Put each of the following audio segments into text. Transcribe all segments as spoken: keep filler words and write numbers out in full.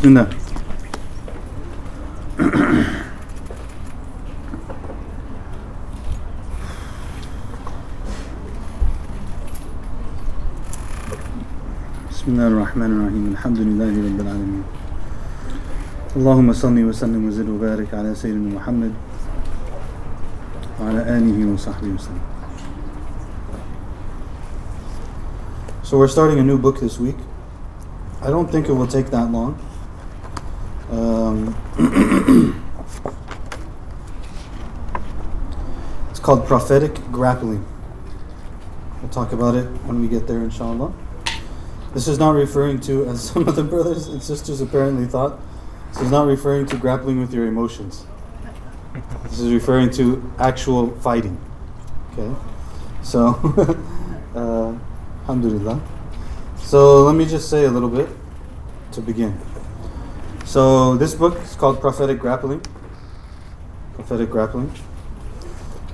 Bismillah. Bismillah ar-Rahman ar-Rahim. Alhamdulillahi Rabbil Alameen. Allahumma salli wa sallim wa zid wa barik ala Sayyidina Muhammad wa ala alihi wa sahbihi wa sallam. So we're starting a new book this week. I don't think it will take that long. Um, it's called Prophetic Grappling. We'll talk about it when we get there, inshallah. This is not referring to, as some of the brothers and sisters apparently thought, this is not referring to grappling with your emotions. This is referring to actual fighting. Okay? So, uh, alhamdulillah. So let me just say a little bit to begin. So this book is called Prophetic Grappling. Prophetic Grappling.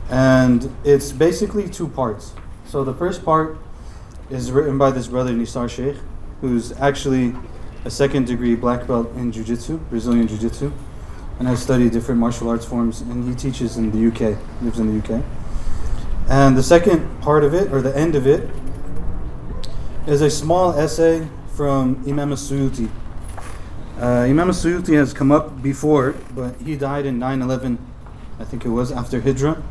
And it's basically two parts. So the first part is written by this brother Nisar Sheikh, who's actually a second degree black belt in Jiu Jitsu, Brazilian Jiu Jitsu, and has studied different martial arts forms, and he teaches in the U K, lives in the U K. And the second part of it, or the end of it, is a small essay from Imam Suyuti. Uh, Imam Suyuti has come up before, but he died in nine eleven, I think it was, after Hijrah.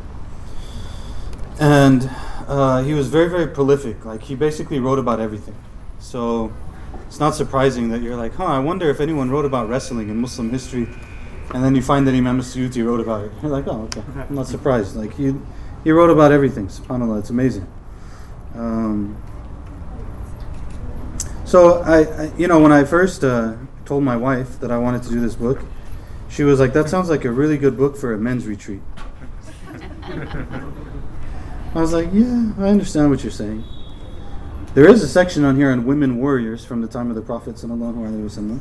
And uh, he was very, very prolific. Like, he basically wrote about everything. So it's not surprising that you're like, huh, I wonder if anyone wrote about wrestling in Muslim history. And then you find that Imam Suyuti wrote about it. You're like, oh, okay, I'm not surprised. Like, he, he wrote about everything, subhanAllah, it's amazing. Um... So, I, I, you know, when I first uh, told my wife that I wanted to do this book, she was like, that sounds like a really good book for a men's retreat. I was like, yeah, I understand what you're saying. There is a section on here on women warriors from the time of the Prophet sallallahu alaihi wasallam,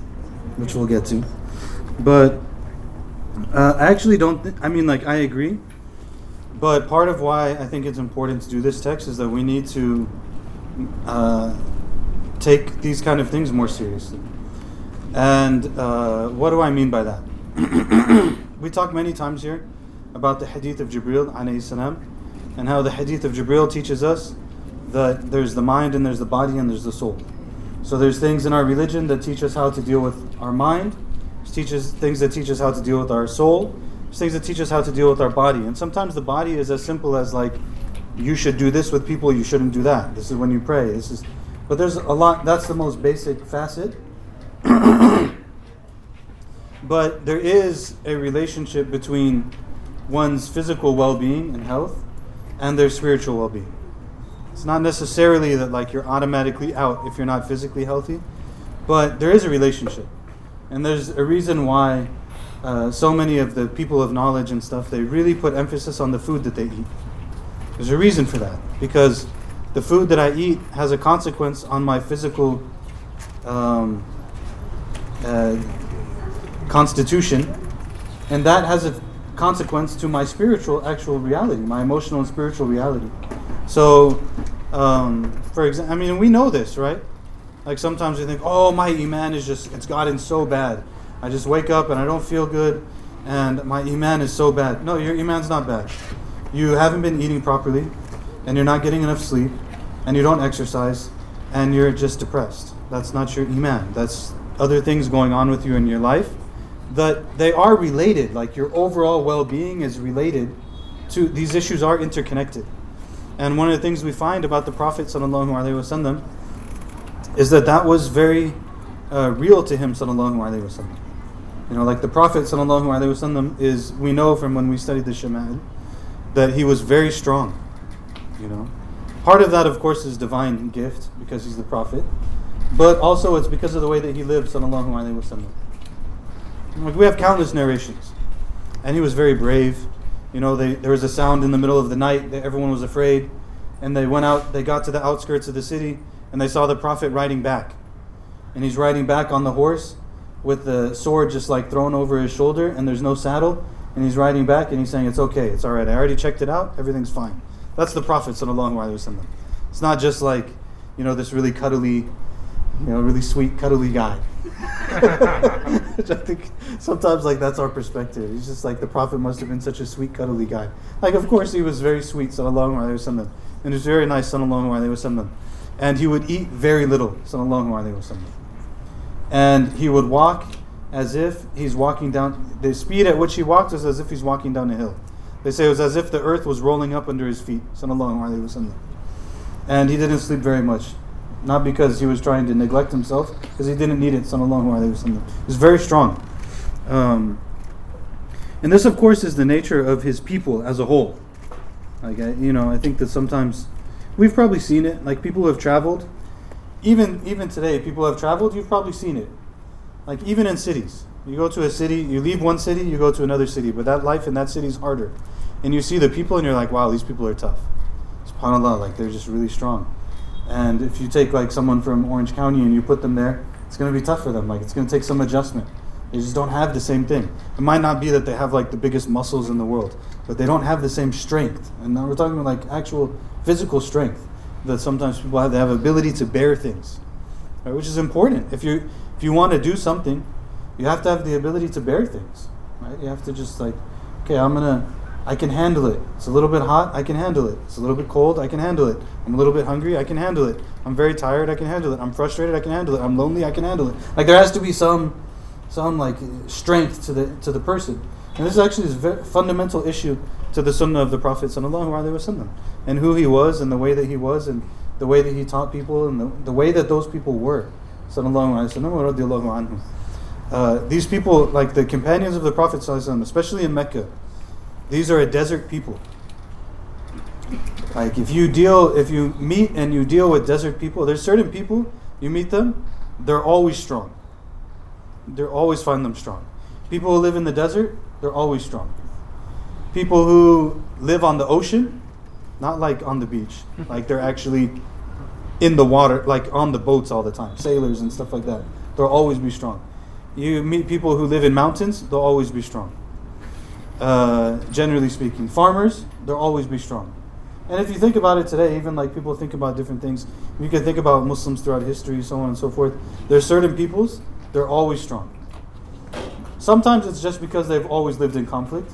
which we'll get to. But uh, I actually don't, th- I mean, like, I agree. But part of why I think it's important to do this text is that we need to... Uh, take these kind of things more seriously. And uh, what do I mean by that? We talk many times here about the hadith of Jibreel alayhi salam, and how the hadith of Jibreel teaches us that there's the mind and there's the body and there's the soul. So there's things in our religion that teach us how to deal with our mind, teaches things that teach us how to deal with our soul, things that teach us how to deal with our body. And sometimes the body is as simple as, like, you should do this with people, you shouldn't do that. This is when you pray. This is But there's a lot, that's the most basic facet. But there is a relationship between one's physical well-being and health and their spiritual well-being. It's not necessarily that, like, you're automatically out if you're not physically healthy, but there is a relationship. And there's a reason why uh, so many of the people of knowledge and stuff, they really put emphasis on the food that they eat. There's a reason for that, because the food that I eat has a consequence on my physical um, uh, constitution, and that has a consequence to my spiritual actual reality, my emotional and spiritual reality. So, um, for example, I mean, we know this, right? Like, sometimes you think, oh, my iman is just, it's gotten so bad. I just wake up and I don't feel good, and my iman is so bad. No, your iman's not bad. You haven't been eating properly, and you're not getting enough sleep, and you don't exercise, and you're just depressed. That's not your iman. That's other things going on with you in your life that they are related. Like, your overall well-being is related to, these issues are interconnected. And one of the things we find about the Prophet sallallahu alaihi wasallam is that that was very uh, real to him sallallahu alaihi wasallam. You know, like, the Prophet sallallahu alaihi wasallam is, we know from when we studied the Shama'il, that he was very strong. You know, part of that, of course, is divine gift because he's the Prophet, but also it's because of the way that he lived, sallallahu alaihi wasallam. Like, we have countless narrations, and he was very brave. You know, they, there was a sound in the middle of the night that everyone was afraid, and they went out. They got to the outskirts of the city, and they saw the Prophet riding back, and he's riding back on the horse with the sword just, like, thrown over his shoulder, and there's no saddle, and he's riding back, and he's saying, "It's okay, it's all right. I already checked it out. Everything's fine." That's the Prophet sallallahu alaihi wasallam. It's not just, like, you know, this really cuddly, you know, really sweet cuddly guy. Which I think sometimes like that's our perspective. It's just like the Prophet must have been such a sweet, cuddly guy. Like, of course, he was very sweet, sallallahu alayhi wa sallam. And he was very nice, sallallahu alayhi wa sallam. And he would eat very little, sallallahu alayhi wa sallam. And he would walk as if he's walking down, the speed at which he walked is as if he's walking down a hill. They say it was as if the earth was rolling up under his feet, sallallahu alayhi wa sallam. And he didn't sleep very much. Not because he was trying to neglect himself, because he didn't need it, sallallahu alayhi wa sallam. He was very strong. Um, and this, of course, is the nature of his people as a whole. Like, I, you know, I think that sometimes, we've probably seen it, like people who have traveled, even even today, people who have traveled, you've probably seen it. Like even in cities. You go to a city, you leave one city, you go to another city, but that life in that city is harder. And you see the people and you're like, wow, these people are tough. SubhanAllah, like they're just really strong. And if you take like someone from Orange County and you put them there, it's going to be tough for them. Like it's going to take some adjustment. They just don't have the same thing. It might not be that they have like the biggest muscles in the world, but they don't have the same strength. And now we're talking about like actual physical strength that sometimes people have. They have ability to bear things, right? Which is important. If you if you want to do something, you have to have the ability to bear things, right? You have to just like, okay, I'm gonna. I can handle it. It's a little bit hot, I can handle it. It's a little bit cold, I can handle it. I'm a little bit hungry, I can handle it. I'm very tired, I can handle it. I'm frustrated, I can handle it. I'm lonely, I can handle it. Like there has to be some some like strength to the to the person. And this actually is a fundamental issue to the sunnah of the Prophet sallallahu alaihi wasallam, and who he was and the way that he was and the way that he taught people and the, the way that those people were sallallahu alaihi wasallam radiyallahu anhu. These people, like the companions of the Prophet sallallahu alaihi wasallam, especially in Mecca, these are a desert people. Like if you deal, if you meet and you deal with desert people, there's certain people, you meet them, they're always strong. They're always find them strong. People who live in the desert, they're always strong. People who live on the ocean, not like on the beach, like they're actually in the water, like on the boats all the time, sailors and stuff like that. They'll always be strong. You meet people who live in mountains, they'll always be strong. Uh, generally speaking, farmers, they'll always be strong. And if you think about it today, even like people think about different things, you can think about Muslims throughout history, so on and so forth. There's certain peoples, they're always strong. Sometimes it's just because they've always lived in conflict.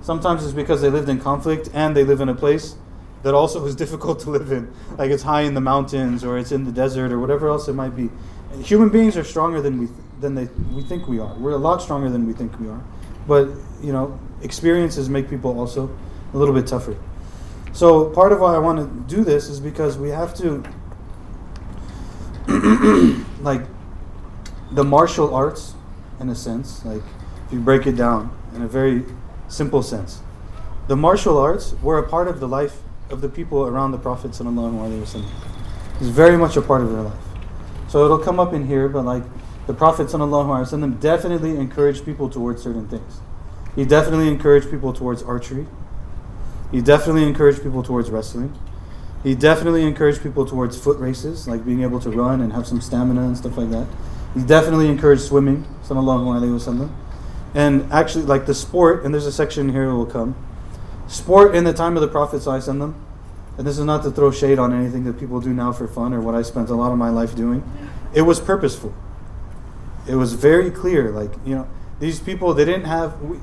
Sometimes it's because they lived in conflict and they live in a place that also is difficult to live in. Like it's high in the mountains or it's in the desert or whatever else it might be. And human beings are stronger than we th- than they we think we are. We're a lot stronger than we think we are. But, you know, experiences make people also a little bit tougher. So part of why I want to do this is because we have to, like, the martial arts, in a sense, like, if you break it down in a very simple sense, the martial arts were a part of the life of the people around the Prophet ﷺ. It's very much a part of their life. So it'll come up in here, but, like, the Prophet ﷺ definitely encouraged people towards certain things. He definitely encouraged people towards archery. He definitely encouraged people towards wrestling. He definitely encouraged people towards foot races, like being able to run and have some stamina and stuff like that. He definitely encouraged swimming, sallallahu alayhi wa sallam. And actually, like the sport, and there's a section here that will come. Sport in the time of the Prophet sallallahu alayhi wa sallam, and this is not to throw shade on anything that people do now for fun or what I spent a lot of my life doing. It was purposeful. It was very clear, like, you know, these people, they didn't have, we,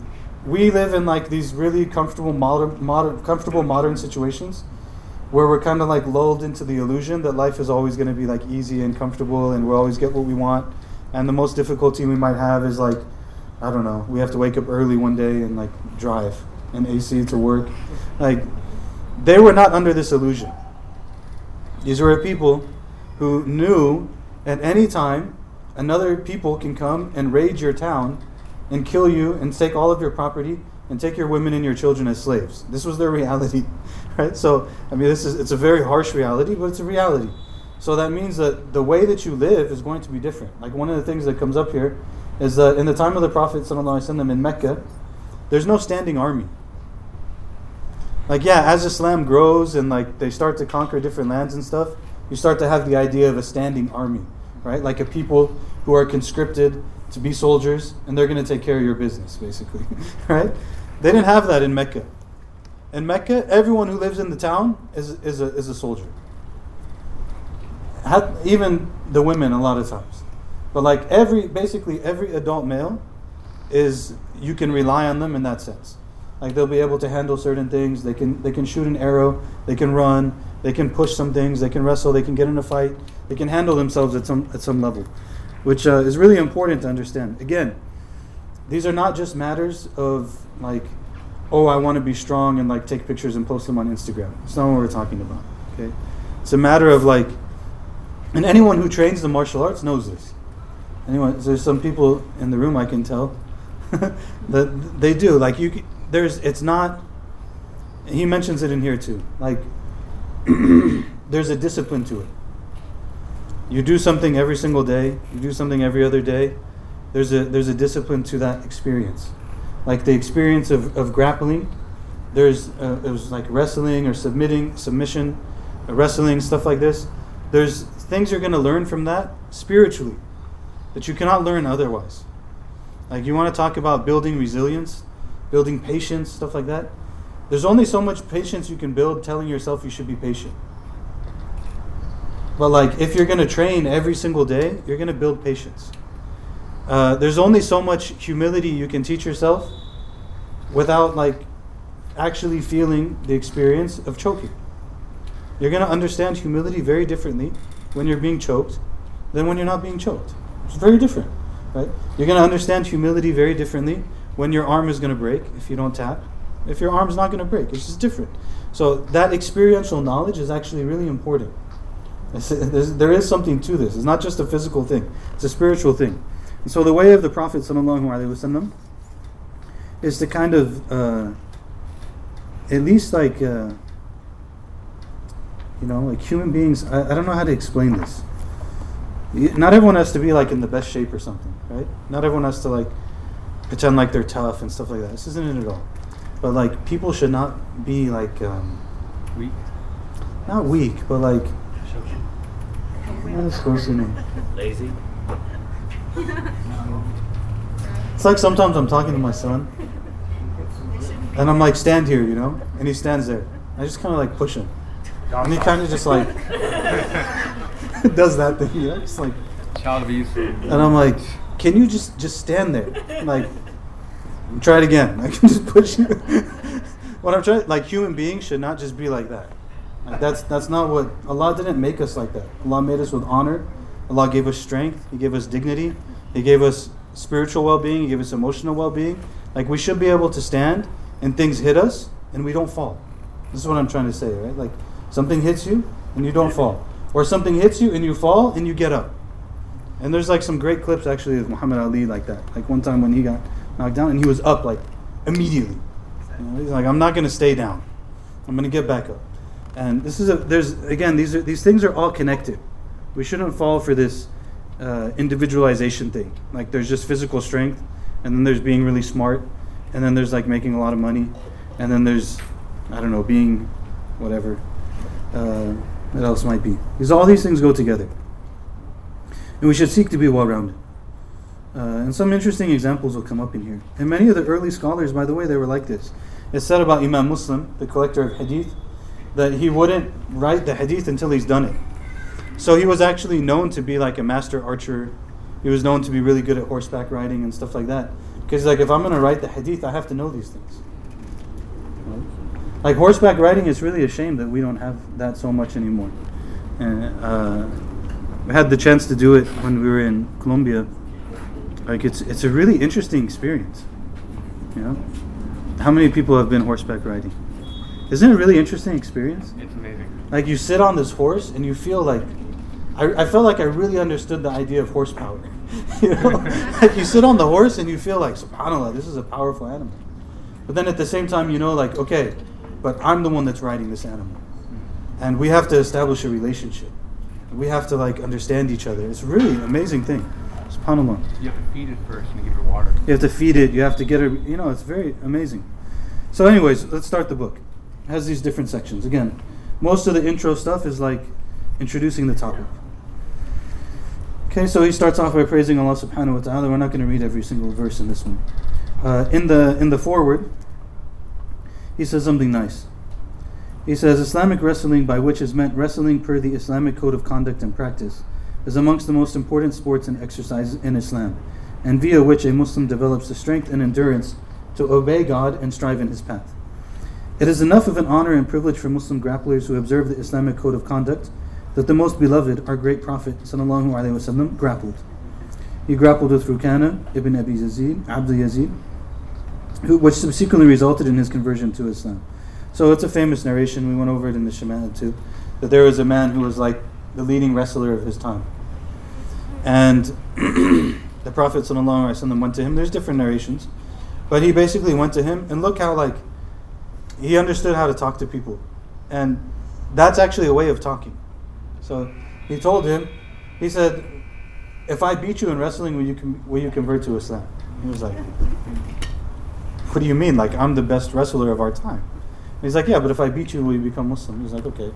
we live in like these really comfortable modern, modern, comfortable modern situations where we're kind of like lulled into the illusion that life is always going to be like easy and comfortable and we'll always get what we want. And the most difficulty we might have is like, I don't know, we have to wake up early one day and like drive an A C to work. Like, they were not under this illusion. These were people who knew at any time another people can come and raid your town and kill you and take all of your property and take your women and your children as slaves. This was their reality, right? So, I mean, this is it's a very harsh reality, but it's a reality. So that means that the way that you live is going to be different. Like one of the things that comes up here is that in the time of the Prophet ﷺ in Mecca, there's no standing army. Like, yeah, as Islam grows and like they start to conquer different lands and stuff, you start to have the idea of a standing army, right? Like a people who are conscripted to be soldiers, and they're going to take care of your business, basically, right? They didn't have that in Mecca. In Mecca, everyone who lives in the town is is a is a soldier. Had, even the women, a lot of times, But like every, basically every adult male is, you can rely on them in that sense. Like they'll be able to handle certain things. They can they can shoot an arrow. They can run. They can push some things. They can wrestle. They can get in a fight. They can handle themselves at some at some level, which uh, is really important to understand. Again, these are not just matters of like, oh, I want to be strong and like take pictures and post them on Instagram. It's not what we're talking about. Okay, it's a matter of like, and anyone who trains the martial arts knows this. Anyone, there's some people in the room I can tell that they do like you. Can, There's, it's not, he mentions it in here too, like, there's a discipline to it. You do something every single day, you do something every other day, there's a there's a discipline to that experience. Like the experience of, of grappling, there's, uh, it was like wrestling or submitting, submission, uh, wrestling, stuff like this. There's things you're going to learn from that spiritually that you cannot learn otherwise. Like you want to talk about building resilience, building patience, stuff like that. There's only so much patience you can build telling yourself you should be patient. But like, if you're going to train every single day, you're going to build patience. Uh, there's only so much humility you can teach yourself without like actually feeling the experience of choking. You're going to understand humility very differently when you're being choked than when you're not being choked. It's very different, right? You're going to understand humility very differently when your arm is going to break, if you don't tap, if your arm's not going to break, it's just different. So that experiential knowledge is actually really important. There is something to this. It's not just a physical thing. It's a spiritual thing. And so the way of the Prophet ﷺ is to kind of, uh, at least like, uh, you know, like human beings, I, I don't know how to explain this. Not everyone has to be like in the best shape or something, right? Not everyone has to like, pretend like they're tough and stuff like that. This isn't it at all. But like people should not be like um, weak. Not weak, but like that's close to me. Lazy. It's like sometimes I'm talking to my son, and I'm like, stand here, you know, and he stands there. I just kind of like push him, and he kind of just like does that thing, you know, just like child abuse. And I'm like, can you just, just stand there? Like, try it again. I can just push you. What I'm trying, like, human beings should not just be like that. Like, that's that's not what, Allah didn't make us like that. Allah made us with honor. Allah gave us strength. He gave us dignity. He gave us spiritual well-being. He gave us emotional well-being. Like, we should be able to stand and things hit us and we don't fall. This is what I'm trying to say, right? Like, something hits you and you don't fall. Or something hits you and you fall and you get up. And there's like some great clips actually of Muhammad Ali like that. Like one time when he got knocked down and he was up like immediately. You know, he's like, I'm not going to stay down. I'm going to get back up. And this is a, there's, again, these are, these things are all connected. We shouldn't fall for this uh, individualization thing. Like there's just physical strength and then there's being really smart and then there's like making a lot of money and then there's, I don't know, being whatever. Uh, what else might be? Because all these things go together. And we should seek to be well-rounded. Uh, and some interesting examples will come up in here. And many of the early scholars, by the way, they were like this. It's said about Imam Muslim, the collector of hadith, that he wouldn't write the hadith until he's done it. So he was actually known to be like a master archer. He was known to be really good at horseback riding and stuff like that. Because like, if I'm going to write the hadith, I have to know these things. Right? Like horseback riding, it's really a shame that we don't have that so much anymore. And... Uh, We had the chance to do it when we were in Colombia. Like it's it's a really interesting experience. You know, how many people have been horseback riding? Isn't it a really interesting experience? It's amazing. Like you sit on this horse and you feel like, I, I felt like I really understood the idea of horsepower. You know, like you sit on the horse and you feel like, subhanAllah, this is a powerful animal. But then at the same time, you know, like okay, but I'm the one that's riding this animal, and we have to establish a relationship. We have to like understand each other. It's really an amazing thing. SubhanAllah. You have to feed it first and give it water. You have to feed it. You have to get her. You know, it's very amazing. So, anyways, let's start the book. It has these different sections. Again, most of the intro stuff is like introducing the topic. Okay, so he starts off by praising Allah Subhanahu wa Taala. We're not going to read every single verse in this one. Uh, in the in the foreword, he says something nice. He says, Islamic wrestling, by which is meant wrestling per the Islamic code of conduct and practice, is amongst the most important sports and exercises in Islam, and via which a Muslim develops the strength and endurance to obey God and strive in his path. It is enough of an honor and privilege for Muslim grapplers who observe the Islamic code of conduct that the most beloved, our great Prophet ﷺ, grappled. He grappled with Rukana, Ibn Abi Yazid, Abdul Yazid, who, which subsequently resulted in his conversion to Islam. So it's a famous narration, we went over it in the Shama'il too, that there was a man who was like the leading wrestler of his time. And the Prophet ﷺ went to him, there's different narrations, but he basically went to him, and look how like, he understood how to talk to people. And that's actually a way of talking. So he told him, he said, if I beat you in wrestling, will you, com- will you convert to Islam? He was like, what do you mean? Like, I'm the best wrestler of our time. And he's like, yeah, but if I beat you, will you become Muslim? He's like, okay.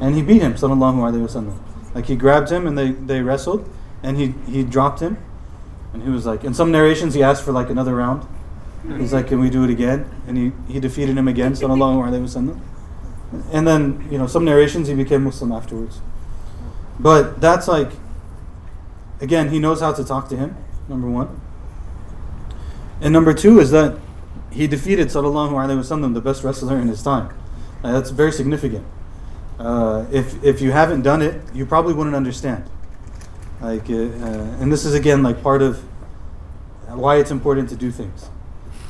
And he beat him, sallallahu alayhi wa sallam. Like, he grabbed him and they, they wrestled, and he, he dropped him. And he was like, in some narrations, he asked for like another round. He's like, can we do it again? And he, he defeated him again, sallallahu alayhi wa sallam. And then, you know, some narrations, he became Muslim afterwards. But that's like, again, he knows how to talk to him, number one. And number two is that he defeated, sallallahu alayhi wa sallam, the best wrestler in his time. Now, that's very significant. Uh, if if you haven't done it, you probably wouldn't understand. Like, uh, uh, and this is, again, like part of why it's important to do things.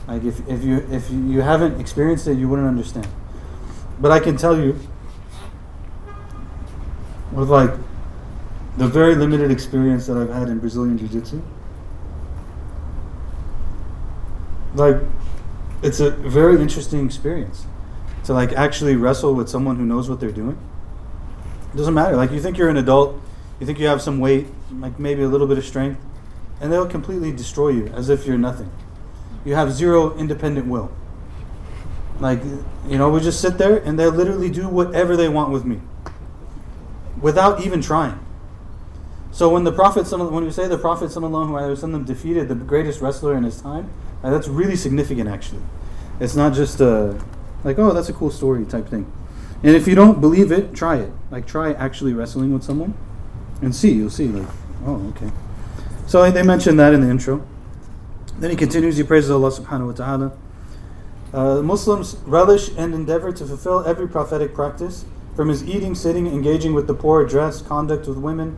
Like, if, if you if you haven't experienced it, you wouldn't understand. But I can tell you, with like the very limited experience that I've had in Brazilian Jiu Jitsu, like it's a very interesting experience to like actually wrestle with someone who knows what they're doing. It doesn't matter. Like, you think you're an adult, you think you have some weight, like maybe a little bit of strength, and they'll completely destroy you as if you're nothing. You have zero independent will. Like, you know, we just sit there and they literally do whatever they want with me without even trying. So when the Prophet, when we say the Prophet ﷺ defeated the greatest wrestler in his time, that's really significant actually. It's not just a, like, oh, that's a cool story type thing. And if you don't believe it, try it. Like, try actually wrestling with someone and see, you'll see. Like, oh, okay. So they mentioned that in the intro. Then he continues, he praises Allah subhanahu wa ta'ala. Uh, Muslims relish and endeavor to fulfill every prophetic practice, from his eating, sitting, engaging with the poor, dress, conduct with women,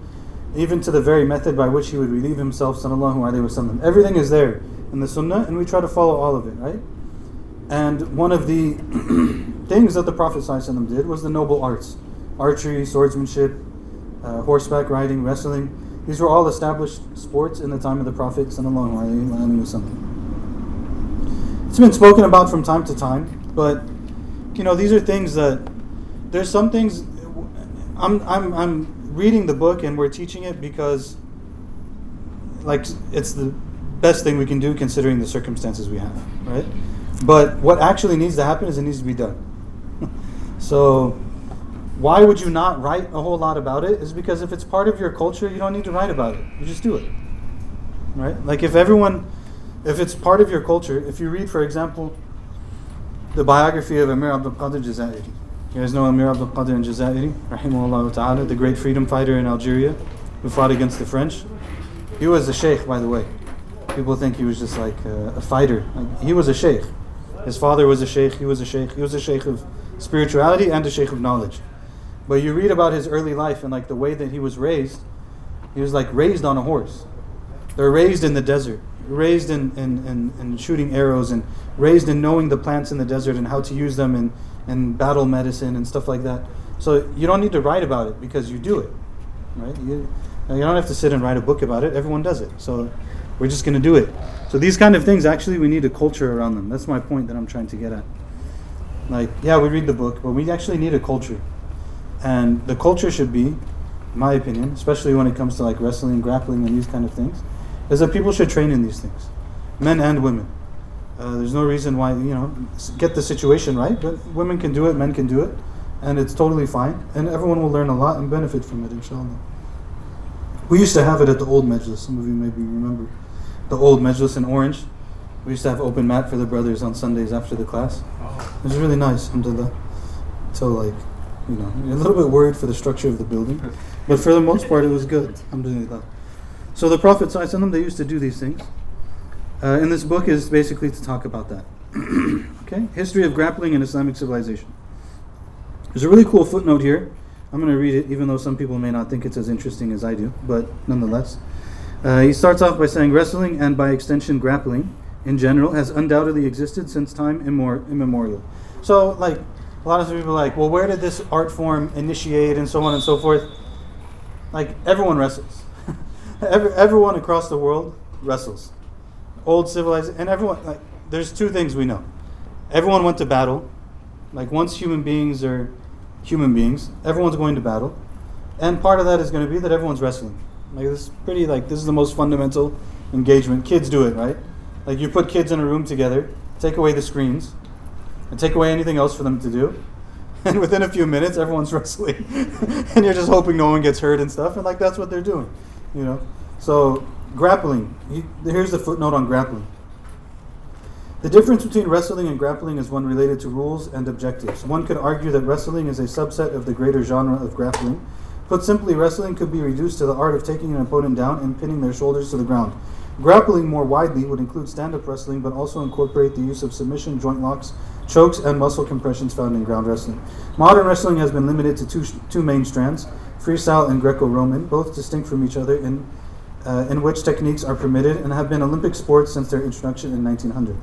even to the very method by which he would relieve himself, sallallahu alayhi wa sallam. Everything is there in the sunnah, and we try to follow all of it, right? And one of the things that the Prophet sallallahu alayhi wa sallam did was the noble arts. Archery, swordsmanship, uh, horseback riding, wrestling. These were all established sports in the time of the Prophet ﷺ. It's been spoken about from time to time, but you know, these are things that there's some things. I'm I'm I'm reading the book and we're teaching it because like it's the best thing we can do considering the circumstances we have, right? But what actually needs to happen is it needs to be done. So why would you not write a whole lot about it? Is because if it's part of your culture, you don't need to write about it. You just do it, right? Like if everyone, if it's part of your culture, if you read, for example, the biography of Amir Abdul Qadr Jaza'iri. You guys know Amir Abdul Qadr and Jaza'iri, rahimahullah ta'ala, the great freedom fighter in Algeria who fought against the French. He was a sheikh, by the way. People think he was just like a, a fighter. Like, he was a sheikh. His father was a sheikh. He was a sheikh. He was a sheikh of spirituality and a sheikh of knowledge. But you read about his early life and like the way that he was raised. He was like raised on a horse. They're raised in the desert, raised in, in, in, in shooting arrows, and raised in knowing the plants in the desert and how to use them and, and battle medicine and stuff like that. So you don't need to write about it because you do it, right? You, you don't have to sit and write a book about it. Everyone does it. So we're just going to do it. So these kind of things, actually, we need a culture around them. That's my point that I'm trying to get at. Like, yeah, we read the book, but we actually need a culture. And the culture should be, in my opinion, especially when it comes to like wrestling, grappling, and these kind of things, is that people should train in these things, men and women. Uh, there's no reason why, you know, get the situation right, but women can do it, men can do it, and it's totally fine. And everyone will learn a lot and benefit from it, inshallah. We used to have it at the old Majlis. Some of you maybe remember the old Majlis in Orange. We used to have open mat for the brothers on Sundays after the class. It was really nice, alhamdulillah. So like, you know, a little bit worried for the structure of the building, but for the most part it was good. Alhamdulillah. So the Prophet ﷺ, they used to do these things. Uh, and this book is basically to talk about that. Okay, history of grappling in Islamic civilization. There's a really cool footnote here. I'm going to read it, even though some people may not think it's as interesting as I do, but nonetheless. Uh, he starts off by saying, wrestling and by extension grappling in general has undoubtedly existed since time immor- immemorial. So, like, a lot of people are like, well, where did this art form initiate and so on and so forth? Like, everyone wrestles. Every, everyone across the world wrestles. Old civilized, and everyone, like, there's two things we know. Everyone went to battle. Like, once human beings are human beings, everyone's going to battle. And part of that is going to be that everyone's wrestling. Like, this is pretty, like, this is the most fundamental engagement. Kids do it, right? Like, you put kids in a room together, take away the screens, and take away anything else for them to do. And within a few minutes, everyone's wrestling. And you're just hoping no one gets hurt and stuff. And, like, that's what they're doing, you know? So, grappling. He, here's the footnote on grappling. The difference between wrestling and grappling is one related to rules and objectives. One could argue that wrestling is a subset of the greater genre of grappling. Put simply, wrestling could be reduced to the art of taking an opponent down and pinning their shoulders to the ground. Grappling, more widely, would include stand-up wrestling, but also incorporate the use of submission, joint locks, chokes, and muscle compressions found in ground wrestling. Modern wrestling has been limited to two, two main strands, freestyle and Greco-Roman, both distinct from each other in, uh, in which techniques are permitted and have been Olympic sports since their introduction in nineteen hundred.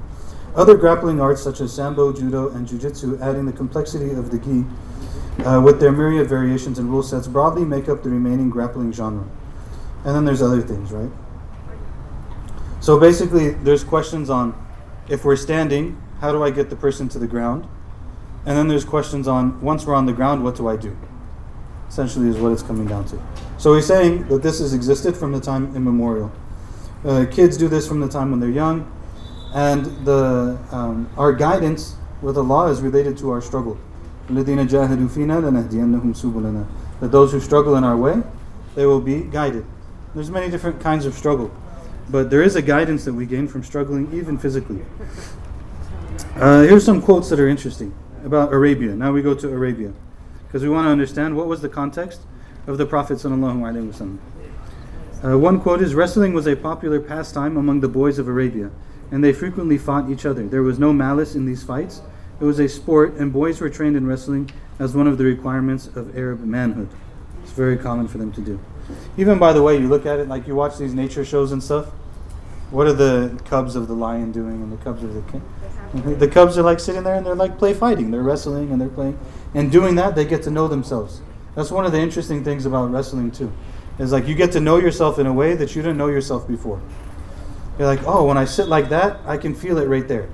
Other grappling arts such as Sambo, Judo, and Jiu Jitsu, adding the complexity of the gi uh, with their myriad variations and rule sets, broadly make up the remaining grappling genre. And then there's other things, right? So basically, there's questions on, if we're standing, how do I get the person to the ground? And then there's questions on, once we're on the ground, what do I do? Essentially is what it's coming down to. So he's saying that this has existed from the time immemorial. Uh, kids do this from the time when they're young. And the um, our guidance with Allah is related to our struggle. That those who struggle in our way, they will be guided. There's many different kinds of struggle, but there is a guidance that we gain from struggling, even physically. Uh, here's some quotes that are interesting about Arabia. Now we go to Arabia, because we want to understand what was the context of the Prophet ﷺ. Uh, one quote is, wrestling was a popular pastime among the boys of Arabia, and they frequently fought each other. There was no malice in these fights. It was a sport, and boys were trained in wrestling as one of the requirements of Arab manhood. It's very common for them to do. Even, by the way, you look at it, like you watch these nature shows and stuff. What are the cubs of the lion doing and the cubs of the king? The cubs are like sitting there and they're like play fighting. They're wrestling and they're playing. And doing that, they get to know themselves. That's one of the interesting things about wrestling too. Is like you get to know yourself in a way that you didn't know yourself before. You're like, oh, when I sit like that, I can feel it right there.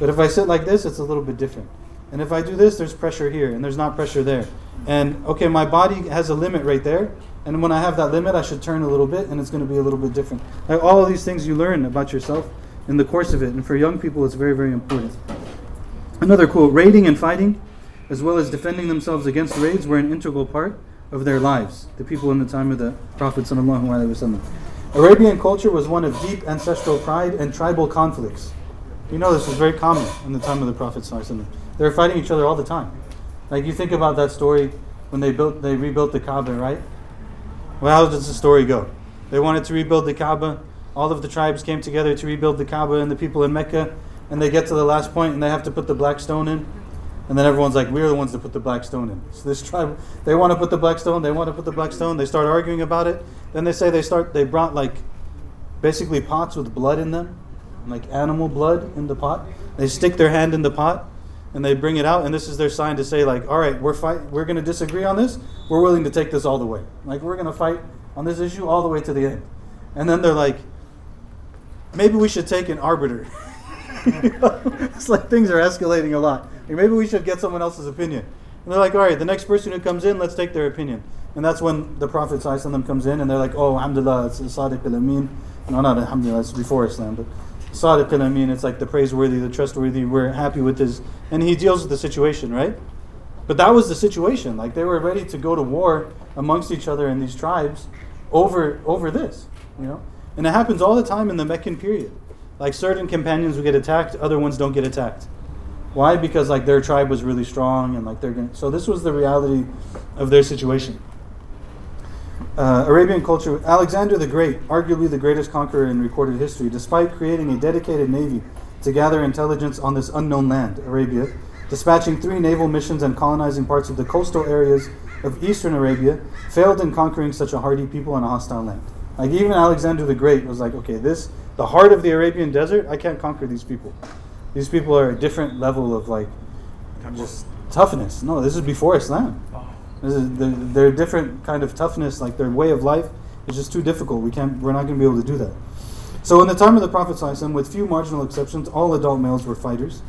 But if I sit like this, it's a little bit different. And if I do this, there's pressure here, and there's not pressure there. And, okay, my body has a limit right there, and when I have that limit, I should turn a little bit, and it's going to be a little bit different. Like, all of these things you learn about yourself in the course of it, and for young people, it's very, very important. Another quote, raiding and fighting, as well as defending themselves against raids, were an integral part of their lives, the people in the time of the Prophet sallallahu alaihi wasallam. Arabian culture was one of deep ancestral pride and tribal conflicts. You know, this was very common in the time of the Prophet ﷺ. They were fighting each other all the time. Like, you think about that story when they built, they rebuilt the Kaaba, right? Well, how does the story go? They wanted to rebuild the Kaaba. All of the tribes came together to rebuild the Kaaba and the people in Mecca. And they get to the last point and they have to put the black stone in. And then everyone's like, we're the ones that put the black stone in. So this tribe, they want to put the black stone, they want to put the black stone, they start arguing about it. Then they say they start, they brought like, basically pots with blood in them, like animal blood in the pot. They stick their hand in the pot, and they bring it out, and this is their sign to say like, all right, we're fight, we're going to disagree on this, we're willing to take this all the way. Like, we're going to fight on this issue all the way to the end. And then they're like, maybe we should take an arbiter. You know? It's like things are escalating a lot. Like, maybe we should get someone else's opinion. And they're like, all right, the next person who comes in, let's take their opinion. And that's when the Prophet ﷺ comes in, and they're like, oh, alhamdulillah, it's Sadiq al-Amin. No, not alhamdulillah, it's before Islam, but Sadiq al-Amin, it's like the praiseworthy, the trustworthy, we're happy with his. And he deals with the situation, right? But that was the situation. Like, they were ready to go to war amongst each other in these tribes over over this, you know? And it happens all the time in the Meccan period. Like, certain companions will get attacked, other ones don't get attacked. Why? Because like their tribe was really strong, and like they're gonna, so this was the reality of their situation. Uh, Arabian culture. Alexander the Great, arguably the greatest conqueror in recorded history, despite creating a dedicated navy to gather intelligence on this unknown land, Arabia, dispatching three naval missions and colonizing parts of the coastal areas of eastern Arabia, failed in conquering such a hardy people in a hostile land. Like even Alexander the Great was like, okay, this, the heart of the Arabian desert, I can't conquer these people. These people are a different level of like just toughness. No, this is before Islam. This is they're, they're different kind of toughness, like their way of life is just too difficult. We can't, we're not going to be able to do that. So in the time of the Prophet ﷺ, with few marginal exceptions, all adult males were fighters.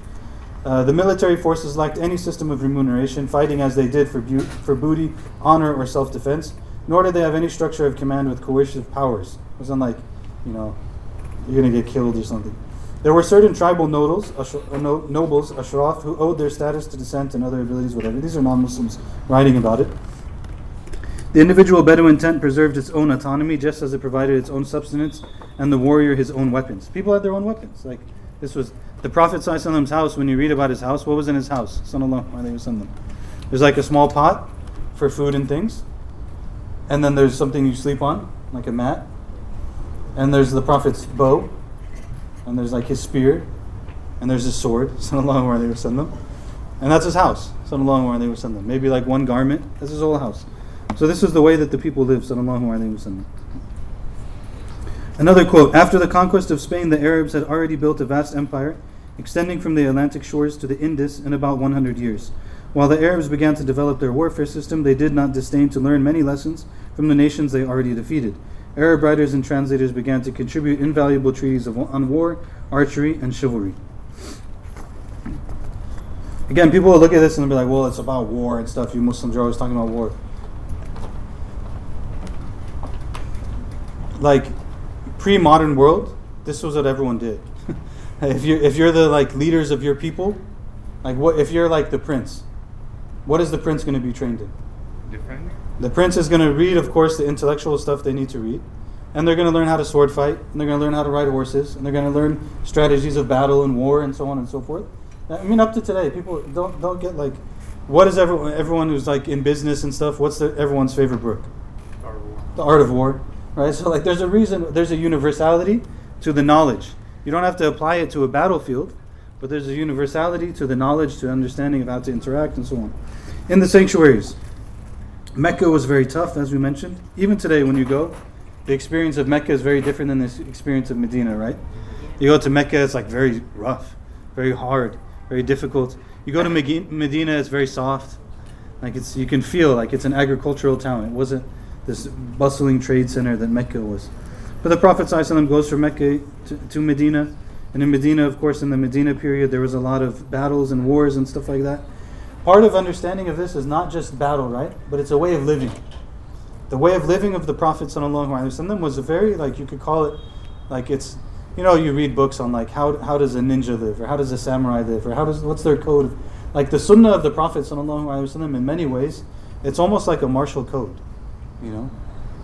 Uh, the military forces lacked any system of remuneration, fighting as they did for, bu- for booty, honor, or self-defense. Nor did they have any structure of command with coercive powers. It wasn't like, you know, you're going to get killed or something. There were certain tribal nobles, Ashraf, who owed their status to descent and other abilities, whatever. These are non-Muslims writing about it. The individual Bedouin tent preserved its own autonomy, just as it provided its own subsistence, and the warrior his own weapons. People had their own weapons. Like this was the Prophet ﷺ's house. When you read about his house, what was in his house? Sallallahu alaihi wasallam. There's like a small pot for food and things, and then there's something you sleep on, like a mat, and there's the Prophet's bow. And there's like his spear, and there's his sword, sallallahu alaihi wasallam, and that's his house, sallallahu alaihi wasallam. Maybe like one garment, that's his whole house. So this is the way that the people live, sallallahu alaihi wasallam. Another quote: after the conquest of Spain, the Arabs had already built a vast empire, extending from the Atlantic shores to the Indus in about one hundred years. While the Arabs began to develop their warfare system, they did not disdain to learn many lessons from the nations they already defeated. Arab writers and translators began to contribute invaluable treatises on war, archery, and chivalry. Again, people will look at this and be like, well, it's about war and stuff. You Muslims are always talking about war. Like, pre-modern world, this was what everyone did. if you're, if you're the, like, leaders of your people, like, what if you're, like, the prince, what is the prince going to be trained in? Defending. The prince is going to read, of course, the intellectual stuff they need to read. And they're going to learn how to sword fight. And they're going to learn how to ride horses. And they're going to learn strategies of battle and war and so on and so forth. I mean, up to today, people don't don't get like, what is everyone, everyone who's like in business and stuff, what's their, everyone's favorite book? The Art of War. The Art of War, right? So like there's a reason, there's a universality to the knowledge. You don't have to apply it to a battlefield, but there's a universality to the knowledge, to understanding of how to interact and so on. In the sanctuaries. Mecca was very tough, as we mentioned. Even today, when you go, the experience of Mecca is very different than the experience of Medina, right? You go to Mecca, it's like very rough, very hard, very difficult. You go to Medina, it's very soft. Like it's, you can feel like it's an agricultural town. It wasn't this bustling trade center that Mecca was. But the Prophet ﷺ goes from Mecca to, to Medina. And in Medina, of course, in the Medina period, there was a lot of battles and wars and stuff like that. Part of understanding of this is not just battle, right? But it's a way of living. The way of living of the Prophet ﷺ was a very, like, you could call it, like it's, you know, you read books on like how how does a ninja live, or how does a samurai live, or how does what's their code of, like the sunnah of the Prophet ﷺ in many ways, it's almost like a martial code. You know,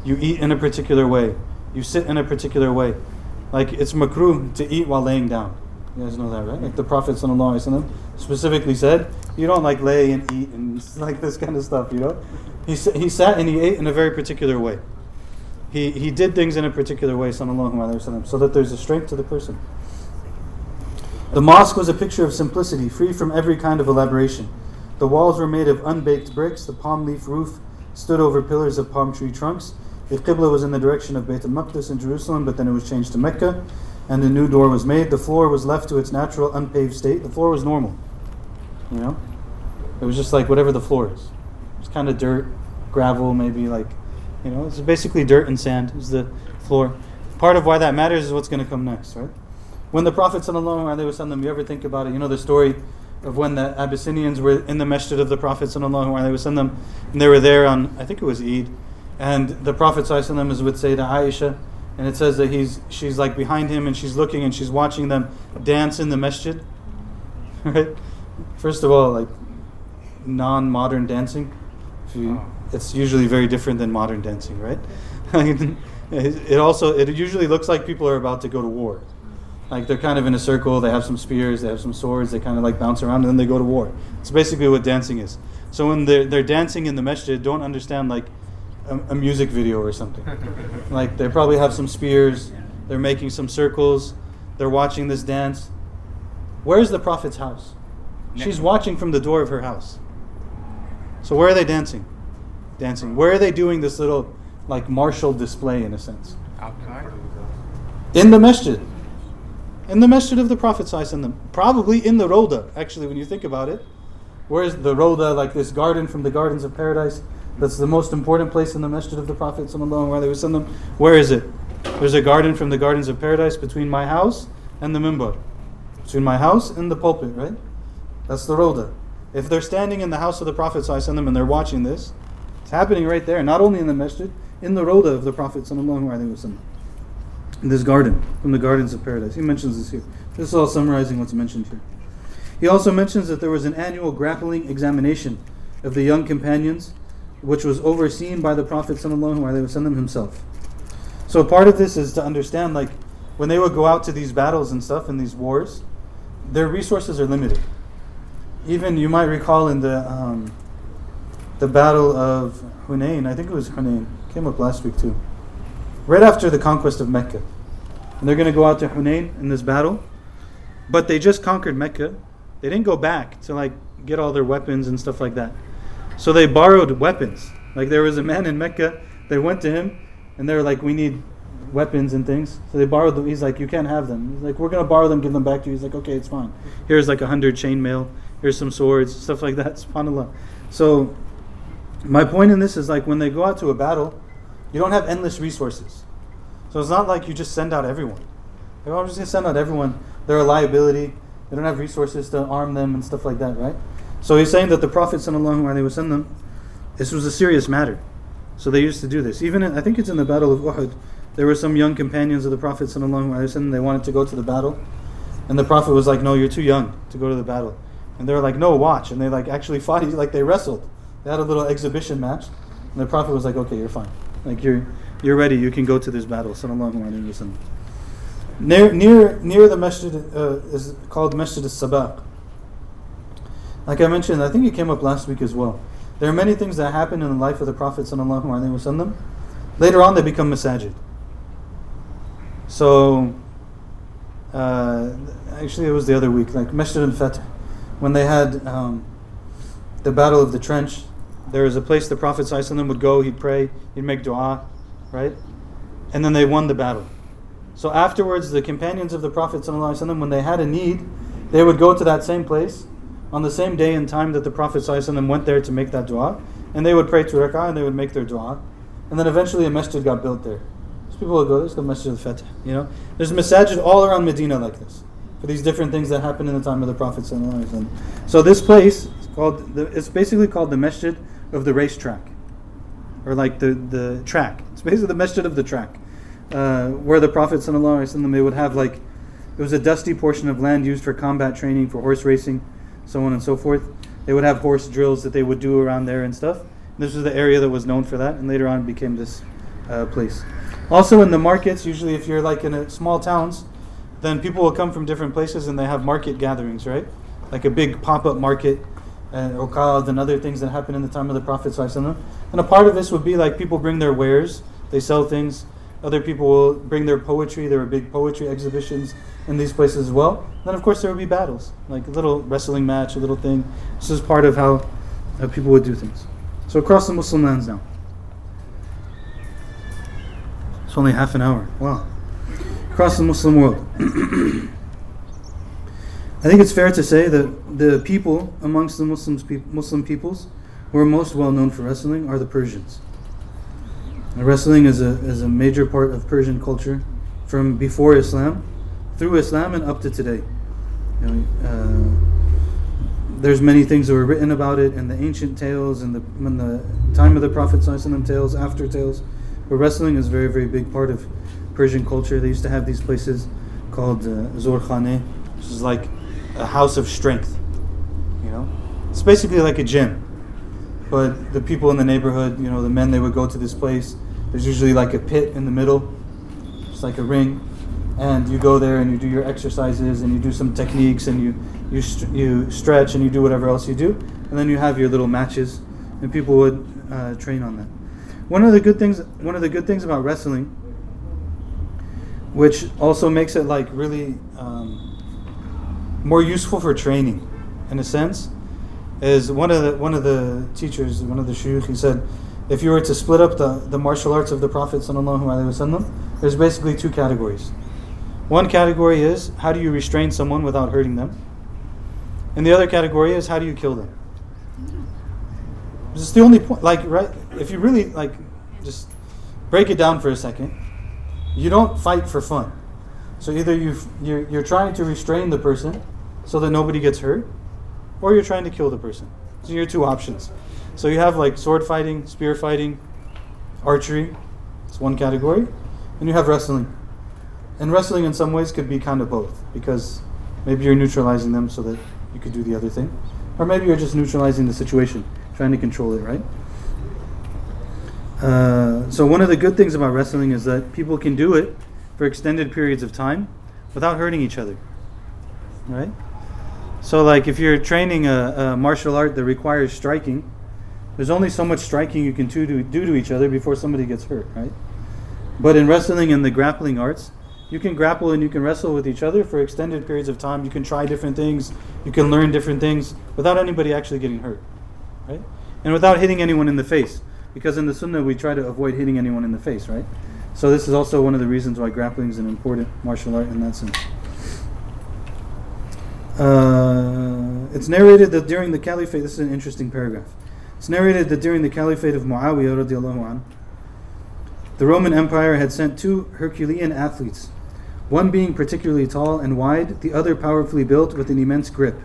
you eat in a particular way, you sit in a particular way, like it's makruh to eat while laying down. You guys know that, right? Like the Prophet ﷺ specifically said, you don't like lay and eat and like this kind of stuff, you know? He he sat and he ate in a very particular way. He he did things in a particular way, ﷺ, so that there's a strength to the person. The mosque was a picture of simplicity, free from every kind of elaboration. The walls were made of unbaked bricks. The palm leaf roof stood over pillars of palm tree trunks. The Qibla was in the direction of Bayt al-Maqdis in Jerusalem, but then it was changed to Mecca. And a new door was made. The floor was left to its natural unpaved state. The floor was normal. You know? It was just like whatever the floor is. It's kind of dirt, gravel, maybe like, you know, it's basically dirt and sand is the floor. Part of why that matters is what's going to come next, right? When the Prophet ﷺ, you ever think about it, you know the story of when the Abyssinians were in the masjid of the Prophet ﷺ, and they were there on, I think it was Eid, and the Prophet ﷺ is with Sayyidah Aisha, and it says that he's, she's like behind him and she's looking and she's watching them dance in the masjid. Right? First of all, like non-modern dancing, if you, it's usually very different than modern dancing, right? it also it usually looks like people are about to go to war. Like, they're kind of in a circle, they have some spears, they have some swords, they kind of like bounce around, and then they go to war. It's basically what dancing is. So when they're, they're dancing in the masjid, don't understand like a, a music video or something. Like, they probably have some spears, they're making some circles, they're watching this dance. Where's the Prophet's house? She's watching from the door of her house. So where are they dancing? Dancing. Where are they doing this little like martial display in a sense? Outside. In the masjid. In the masjid of the Prophet ﷺ, probably in the Roda, actually, when you think about it. Where's the Roda, like this garden from the gardens of paradise? That's the most important place in the masjid of the Prophet ﷺ. Where is it? There's a garden from the gardens of paradise between my house and the minbar. Between my house and the pulpit, right? That's the Roda. If they're standing in the house of the Prophet ﷺ and they're watching this, it's happening right there, not only in the masjid, in the Roda of the Prophet ﷺ. In this garden, from the gardens of paradise. He mentions this here. This is all summarizing what's mentioned here. He also mentions that there was an annual grappling examination of the young companions, which was overseen by the Prophet ﷺ himself. So part of this is to understand, like, when they would go out to these battles and stuff, in these wars, their resources are limited. Even, you might recall in the um, the Battle of Hunayn, I think it was Hunayn, came up last week too. Right after the conquest of Mecca. And they're going to go out to Hunayn in this battle. But they just conquered Mecca. They didn't go back to like get all their weapons and stuff like that. So they borrowed weapons. Like, there was a man in Mecca. They went to him and they were like, we need weapons and things. So they borrowed them. He's like, you can't have them. He's like, we're going to borrow them, give them back to you. He's like, okay, it's fine. Here's like a hundred chainmail. Here's some swords, stuff like that. SubhanAllah. So my point in this is, like, when they go out to a battle, you don't have endless resources. So it's not like you just send out everyone. Like, oh, I'm just going to send out everyone. They're a liability. They don't have resources to arm them and stuff like that, right? So he's saying that the Prophet ﷺ, this was a serious matter. So they used to do this. Even, in, I think it's in the Battle of Uhud, there were some young companions of the Prophet ﷺ. They wanted to go to the battle. And the Prophet was like, no, you're too young to go to the battle. And they were like, no, watch. And they like actually fought. Like, they wrestled. They had a little exhibition match. And the Prophet was like, okay, you're fine. Like, you're you're ready, you can go to this battle. Sallallahu alayhi wa sallam. Near, near, near the masjid uh, is called Masjid al-Sabaq. Like I mentioned, I think it came up last week as well. There are many things that happen in the life of the Prophet sallallahu alayhi wa sallam. Later on, they become masajid. So, uh, actually it was the other week, like Masjid al-Fatih. When they had um, the Battle of the Trench, there was a place the Prophet ﷺ would go, he'd pray, he'd make dua, right? And then they won the battle. So afterwards, the companions of the Prophet ﷺ, when they had a need, they would go to that same place on the same day and time that the Prophet ﷺ went there to make that dua, and they would pray two rak'ah and they would make their dua. And then eventually a masjid got built there. So people would go, there's the Masjid al-Fatih, you know? There's masajid all around Medina like this, for these different things that happened in the time of the Prophet ﷺ. So this place, is called, it's basically called the Masjid of the racetrack, or like the, the track. It's basically the masjid of the track, uh, where the Prophet ﷺ, they would have like, it was a dusty portion of land used for combat training, for horse racing, so on and so forth. They would have horse drills that they would do around there and stuff. This was the area that was known for that, and later on it became this uh, place. Also in the markets, usually if you're like in a small towns, then people will come from different places and they have market gatherings, right? Like a big pop-up market, and uqad and other things that happened in the time of the Prophet ﷺ. And a part of this would be like people bring their wares, they sell things. Other people will bring their poetry. There were big poetry exhibitions in these places as well. And then of course there would be battles, like a little wrestling match, a little thing. This is part of how uh, people would do things. So across the Muslim lands now. It's only half an hour. Wow. Across the Muslim world. I think it's fair to say that the people amongst the Muslims, pe- Muslim peoples who are most well known for wrestling are the Persians. Now, wrestling is a is a major part of Persian culture from before Islam, through Islam, and up to today. You know, uh, there's many things that were written about it in the ancient tales and the in the time of the Prophet ﷺ, tales, after tales. But wrestling is a very, very big part of Persian culture. They used to have these places called uh, Zorkhane, which is like a house of strength, you know. It's basically like a gym, but the people in the neighborhood, you know, the men, they would go to this place. There's usually like a pit in the middle, just like a ring, and you go there and you do your exercises and you do some techniques and you you st- you stretch and you do whatever else you do, and then you have your little matches, and people would uh, train on that. One of the good things, one of the good things about wrestling, which also makes it like really um, more useful for training, in a sense, is one of the one of the teachers, one of the shuyukh, he said, if you were to split up the, the martial arts of the Prophet ﷺ, there's basically two categories. One category is, how do you restrain someone without hurting them? And the other category is, how do you kill them? This is the only point, like, right? If you really, like, just break it down for a second, you don't fight for fun. So either you you're, you're trying to restrain the person so that nobody gets hurt, or you're trying to kill the person. So your two options. So you have like sword fighting, spear fighting, archery. It's one category. And you have wrestling. And wrestling in some ways could be kind of both, because maybe you're neutralizing them so that you could do the other thing. Or maybe you're just neutralizing the situation, trying to control it, right? Uh, so one of the good things about wrestling is that people can do it for extended periods of time without hurting each other, right? So like if you're training a, a martial art that requires striking, there's only so much striking you can do to, do to each other before somebody gets hurt, right? But in wrestling and the grappling arts, you can grapple and you can wrestle with each other for extended periods of time. You can try different things. You can learn different things without anybody actually getting hurt, right? And without hitting anyone in the face, because in the Sunnah we try to avoid hitting anyone in the face, right? So this is also one of the reasons why grappling is an important martial art in that sense. Uh, it's narrated that during the Caliphate, this is an interesting paragraph. It's narrated that during the Caliphate of Muawiyah radiallahu anhu, the Roman Empire had sent two Herculean athletes, one being particularly tall and wide, the other powerfully built with an immense grip,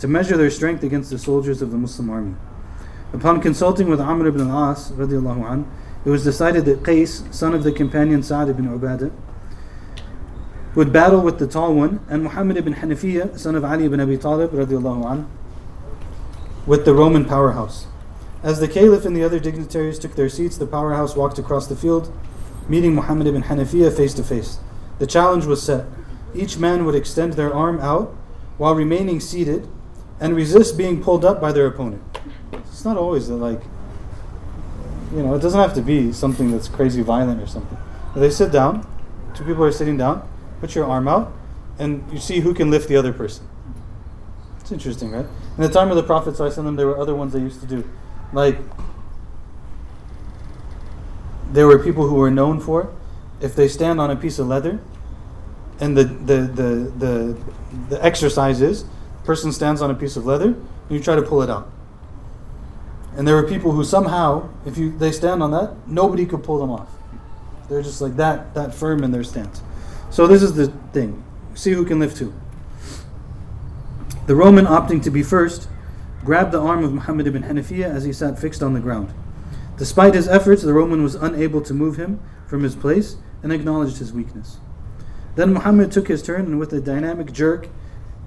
to measure their strength against the soldiers of the Muslim army. Upon consulting with Amr ibn al-As radiallahu anhu, it was decided that Qais, son of the companion Sa'd ibn Ubadah, would battle with the tall one, and Muhammad ibn Hanifiyah, son of Ali ibn Abi Talib radiallahu anhu, with the Roman powerhouse. As the Caliph and the other dignitaries took their seats, the powerhouse walked across the field, meeting Muhammad ibn Hanifiyah face to face. The challenge was set. Each man would extend their arm out while remaining seated and resist being pulled up by their opponent. It's not always that, like, you know, it doesn't have to be something that's crazy violent or something. They sit down, two people are sitting down, put your arm out, and you see who can lift the other person. It's interesting, right? In the time of the Prophet ﷺ, there were other ones they used to do. Like, there were people who were known for, if they stand on a piece of leather, and the the the the, the exercise is, the person stands on a piece of leather, and you try to pull it out. And there were people who somehow, if you they stand on that, nobody could pull them off. They're just like that, that firm in their stance. So this is the thing. See who can lift who. The Roman, opting to be first, grabbed the arm of Muhammad ibn Hanifiyah as he sat fixed on the ground. Despite his efforts, the Roman was unable to move him from his place and acknowledged his weakness. Then Muhammad took his turn and with a dynamic jerk,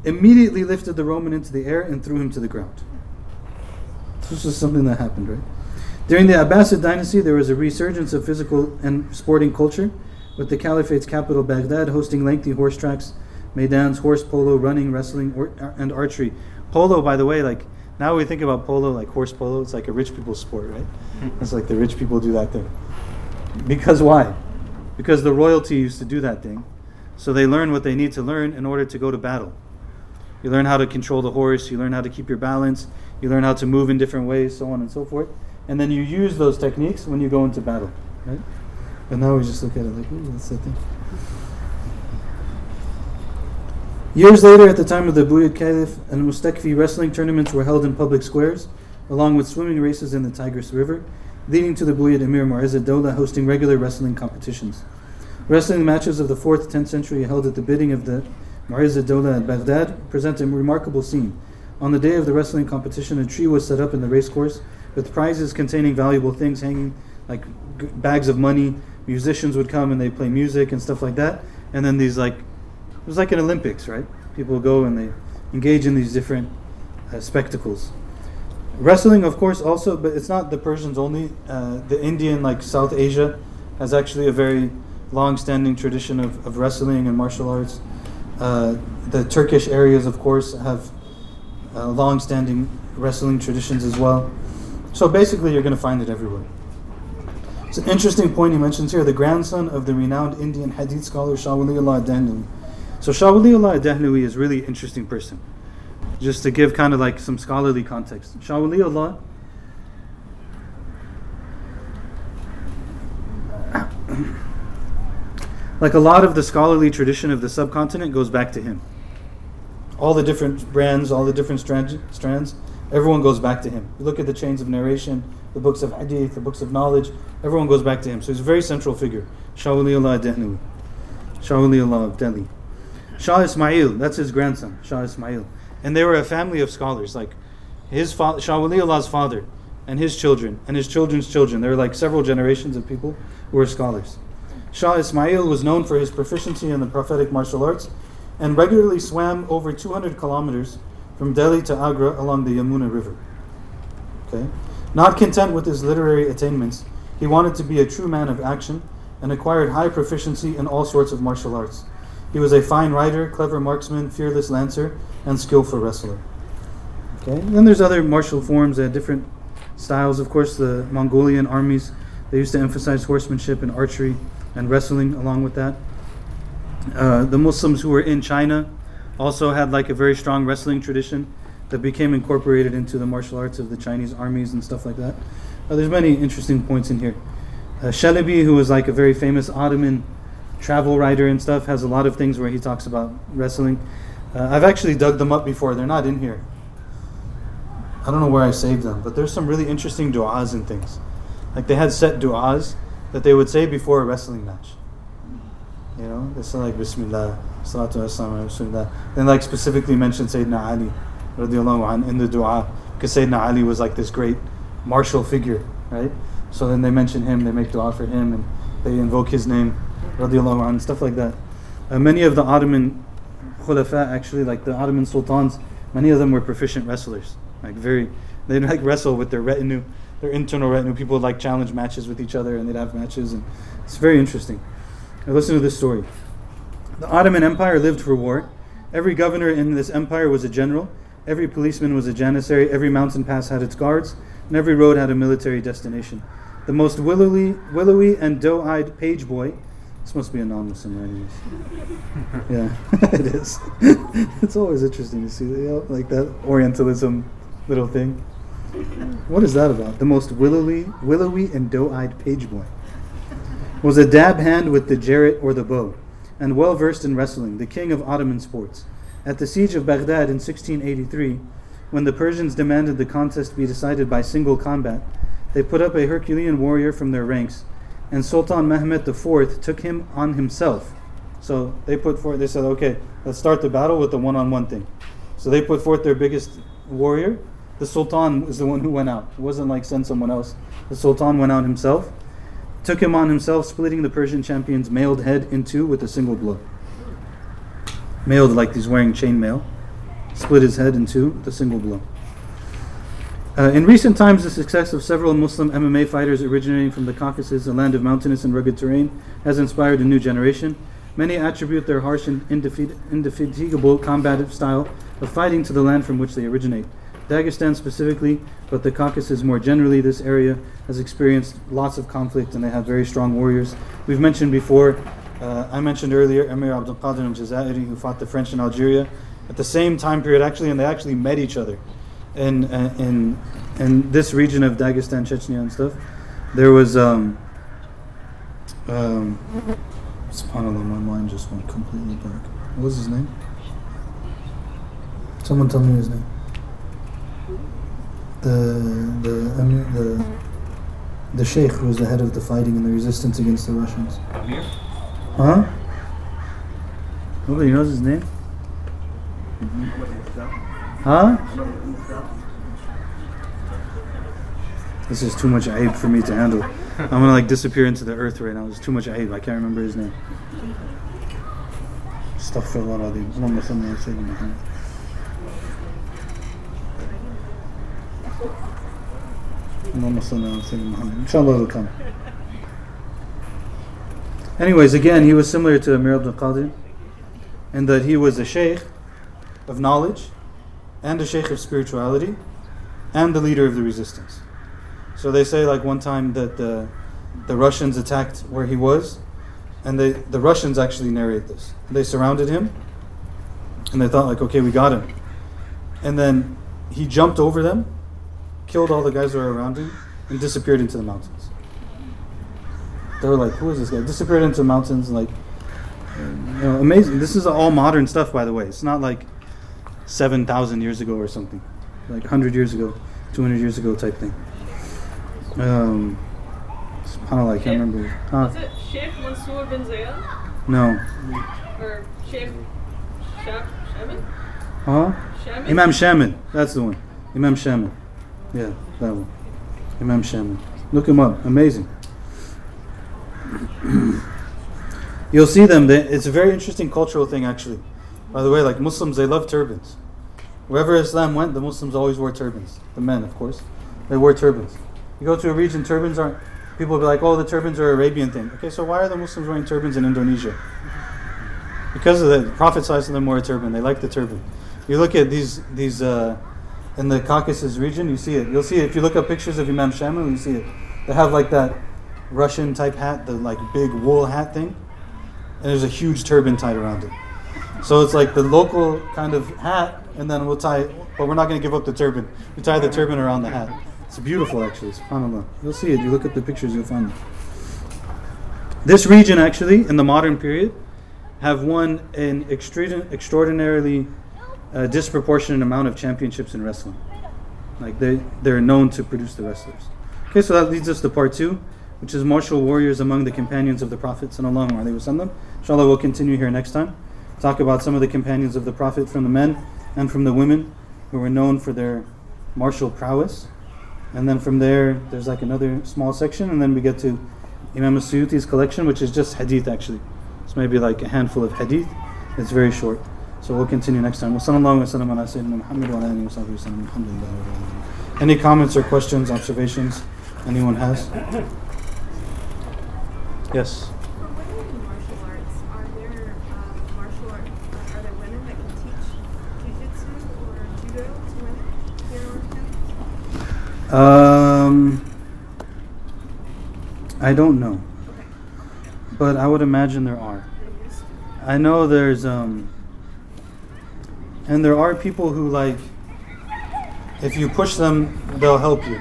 immediately lifted the Roman into the air and threw him to the ground. This is something that happened, right? During the Abbasid dynasty, there was a resurgence of physical and sporting culture, with the Caliphate's capital Baghdad hosting lengthy horse tracks, maidans, horse polo, running, wrestling, or, and archery. Polo, by the way, like, now we think about polo, like horse polo, it's like a rich people's sport, right? It's like the rich people do that thing. Because why? Because the royalty used to do that thing. So they learn what they need to learn in order to go to battle. You learn how to control the horse, you learn how to keep your balance, you learn how to move in different ways, so on and so forth. And then you use those techniques when you go into battle, right? But now we just look at it like, ooh, that's the thing. Years later, at the time of the Buyid Caliph, and Mustakfi wrestling tournaments were held in public squares, along with swimming races in the Tigris River, leading to the Buyid Emir Marizad Dola hosting regular wrestling competitions. Wrestling matches of the fourth, tenth century held at the bidding of the Marizad Dola at Baghdad present a remarkable scene. On the day of the wrestling competition, a tree was set up in the racecourse, with prizes containing valuable things hanging, like g- bags of money. Musicians would come and they play music and stuff like that. And then these, like, it was like an Olympics, right? People go and they engage in these different uh, spectacles. Wrestling, of course, also, but it's not the Persians only. Uh, the Indian, like South Asia, has actually a very long-standing tradition of, of wrestling and martial arts. Uh, the Turkish areas, of course, have uh, long-standing wrestling traditions as well. So basically, you're going to find it everywhere. It's an interesting point he mentions here, the grandson of the renowned Indian hadith scholar Shah Waliullah Ad-Dehlawi. So Shah Waliullah Ad-Dehlawi is a really interesting person. Just to give kind of like some scholarly context. Shah Waliullah like a lot of the scholarly tradition of the subcontinent goes back to him. All the different brands, all the different strand, strands, everyone goes back to him. You look at the chains of narration, the books of hadith, the books of knowledge, everyone goes back to him. So he's a very central figure. Shah Waliullah Ad-Dehlawi. Shah Waliullah Ad-Dehlawi. Shah Ismail, that's his grandson, Shah Ismail. And they were a family of scholars, like his fa- Shah Waliullah's father and his children and his children's children. There were like several generations of people who were scholars. Shah Ismail was known for his proficiency in the prophetic martial arts and regularly swam over two hundred kilometers from Delhi to Agra along the Yamuna River. Okay? Not content with his literary attainments, he wanted to be a true man of action and acquired high proficiency in all sorts of martial arts. He was a fine rider, clever marksman, fearless lancer, and skillful wrestler. Okay. And then there's other martial forms, uh, different styles. Of course, the Mongolian armies, they used to emphasize horsemanship and archery and wrestling along with that. Uh, the Muslims who were in China also had like a very strong wrestling tradition that became incorporated into the martial arts of the Chinese armies and stuff like that. Uh, there's many interesting points in here. Uh, Shelebi, who was like a very famous Ottoman travel writer and stuff, has a lot of things where he talks about wrestling. Uh, I've actually dug them up before. They're not in here. I don't know where I saved them, but there's some really interesting du'as and things. Like they had set du'as that they would say before a wrestling match. You know, they say like Bismillah, Salatu Wassalamu Rasulullah. Then like specifically mention Sayyidina Ali radiallahu anhu in the du'a, because Sayyidina Ali was like this great martial figure, right? So then they mention him, they make du'a for him, and they invoke his name radiallahu anhu, stuff like that. Uh, many of the Ottoman Khulafa, actually, like the Ottoman sultans, many of them were proficient wrestlers. Like very, they'd like wrestle with their retinue, their internal retinue. People would like challenge matches with each other, and they'd have matches, and it's very interesting. Now listen to this story. The Ottoman Empire lived for war. Every governor in this empire was a general. Every policeman was a janissary. Every mountain pass had its guards, and every road had a military destination. The most willowy, willowy and doe-eyed page boy. This must be anonymous in writing. Yeah, it is. It's always interesting to see, you know, like that Orientalism little thing. What is that about? The most willowy, willowy and doe-eyed page boy was a dab hand with the jarret or the bow, and well versed in wrestling, the king of Ottoman sports. At the siege of Baghdad in sixteen eighty-three, when the Persians demanded the contest be decided by single combat, they put up a Herculean warrior from their ranks. And Sultan Mehmed the fourth took him on himself. So they put forth, they said, okay, let's start the battle with the one-on-one thing. So they put forth their biggest warrior. The Sultan was the one who went out. It wasn't like send someone else. The Sultan went out himself, took him on himself, splitting the Persian champion's mailed head in two with a single blow. Mailed like he's wearing chainmail. Split his head in two with a single blow. Uh, in recent times, the success of several Muslim M M A fighters originating from the Caucasus, a land of mountainous and rugged terrain, has inspired a new generation. Many attribute their harsh and indefe- indefatigable combative style of fighting to the land from which they originate. Dagestan specifically, but the Caucasus more generally, this area has experienced lots of conflict and they have very strong warriors. We've mentioned before, uh, I mentioned earlier, Amir Abdul Qadr and Jaza'iri, who fought the French in Algeria at the same time period, actually, and they actually met each other. In, uh, in in this region of Dagestan, Chechnya and stuff, there was um, um, SubhanAllah, my mind just went completely dark. What was his name? Someone tell me his name. The the Amir, the the Sheikh who was the head of the fighting and the resistance against the Russians. Amir? Huh? Nobody knows his name. Mm-hmm. Huh? This is too much aib for me to handle. I'm gonna like disappear into the earth right now. There's too much aib. I can't remember his name. Astaghfirullah al-Azim. Inshallah it'll come. Anyways, again, he was similar to Amir Abdul Qadr in that he was a sheikh of knowledge and a sheikh of spirituality and the leader of the resistance. So they say, like, one time that the, the Russians attacked where he was, and they, the Russians actually narrate this. They surrounded him, and they thought, like, okay, we got him. And then he jumped over them, killed all the guys that were around him, and disappeared into the mountains. They were like, who is this guy? Disappeared into the mountains, and like, you know, amazing. This is all modern stuff, by the way. It's not like seven thousand years ago or something. Like one hundred years ago, two hundred years ago type thing. Um, SubhanAllah, I can't Sheikh, remember. Huh? Was it Sheikh Mansour bin Zayed? No. Or Sheikh Shah, Shamil? Huh? Shamil? Imam Shamil. That's the one. Imam Shamil. Yeah, that one. Imam Shamil. Look him up. Amazing. You'll see them. They, it's a very interesting cultural thing, actually. By the way, like Muslims, they love turbans. Wherever Islam went, the Muslims always wore turbans. The men, of course. They wore turbans. You go to a region, turbans aren't... People will be like, oh, the turbans are an Arabian thing. Okay, so why are the Muslims wearing turbans in Indonesia? Because of the Prophet size of them wore a turban. They like the turban. You look at these... these uh, in the Caucasus region, you see it. You'll see it. If you look up pictures of Imam Shamil, you see it. They have like that Russian-type hat, the like big wool hat thing. And there's a huge turban tied around it. So it's like the local kind of hat, and then we'll tie it. But we're not going to give up the turban. We tie the turban around the hat. It's beautiful, actually, subhanAllah. You'll see it. You look at the pictures, you'll find it. This region, actually, in the modern period, have won an extre- extraordinarily uh, disproportionate amount of championships in wrestling. Like, they, they're known to produce the wrestlers. Okay, so that leads us to part two, which is martial warriors among the companions of the Prophet sallallahu alaihi wasallam. Inshallah, we'll continue here next time. Talk about some of the companions of the Prophet from the men and from the women who were known for their martial prowess. And then from there, there's like another small section, and then we get to Imam Suyuti's collection, which is just hadith, actually. It's maybe like a handful of hadith. It's very short. So we'll continue next time. Any comments or questions, observations anyone has? Yes. Um, I don't know, but I would imagine there are. I know there's um, and there are people who, like, if you push them, they'll help you.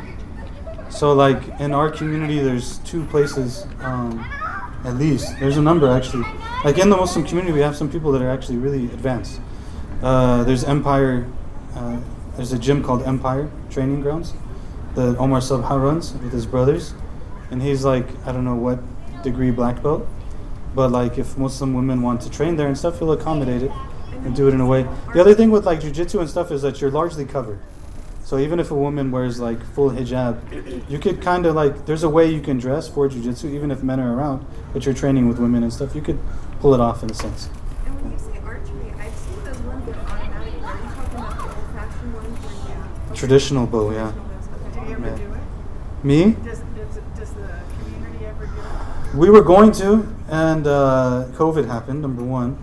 So like in our community, there's two places, um, at least. There's a number, actually. Like in the Muslim community, we have some people that are actually really advanced. Uh, there's Empire. Uh, there's a gym called Empire Training Grounds that Omar Sabha runs with his brothers, and he's like, I don't know what degree black belt, but like if Muslim women want to train there and stuff, he'll accommodate it and do it in a way. The other thing with like jiu-jitsu and stuff is that you're largely covered. So even if a woman wears like full hijab, you could kind of like, there's a way you can dress for jiu-jitsu even if men are around, but you're training with women and stuff, you could pull it off in a sense. And when you say archery, I've seen those ones that automatically, are you talking about the old-fashioned ones? Or, yeah. Traditional bow, yeah. Ever do it? Me? Does, does, does the community ever do it? We were going to, and uh, COVID happened, number one.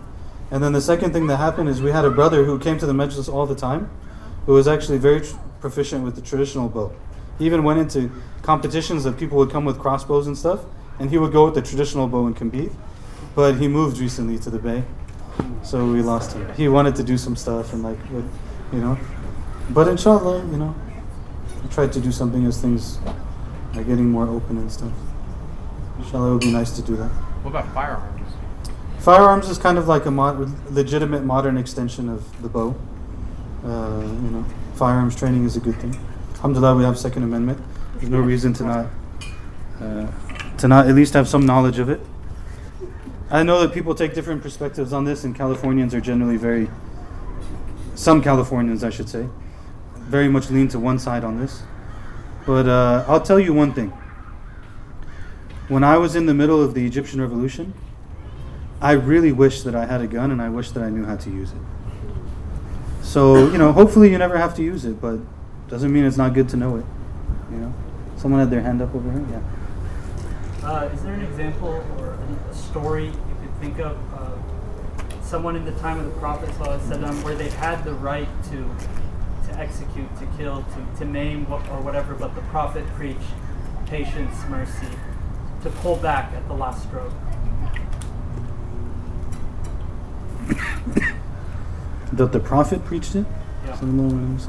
And then the second thing that happened is we had a brother who came to the Majlis all the time, who was actually very tr- proficient with the traditional bow. He even went into competitions that people would come with crossbows and stuff, and he would go with the traditional bow and compete. But he moved recently to the Bay, so we lost him. He wanted to do some stuff, and like, with, you know. But inshallah, you know. I tried to do something as things are getting more open and stuff. Inshallah, it would be nice to do that. What about firearms? Firearms is kind of like a mod- legitimate modern extension of the bow. Uh, you know, firearms training is a good thing. Alhamdulillah, we have Second Amendment. There's no reason to not uh, to not at least have some knowledge of it. I know that people take different perspectives on this, and Californians are generally very... Some Californians, I should say, very much lean to one side on this. But uh, I'll tell you one thing. When I was in the middle of the Egyptian Revolution, I really wished that I had a gun, and I wished that I knew how to use it. So, you know, hopefully you never have to use it, but doesn't mean it's not good to know it. You know, someone had their hand up over here, yeah. Uh, is there an example or a story you could think of, uh, someone in the time of the Prophet ﷺ where they had the right to to execute, to kill, to, to maim what, or whatever, but the Prophet preached patience, mercy, to pull back at the last stroke. That the Prophet preached it? Yeah.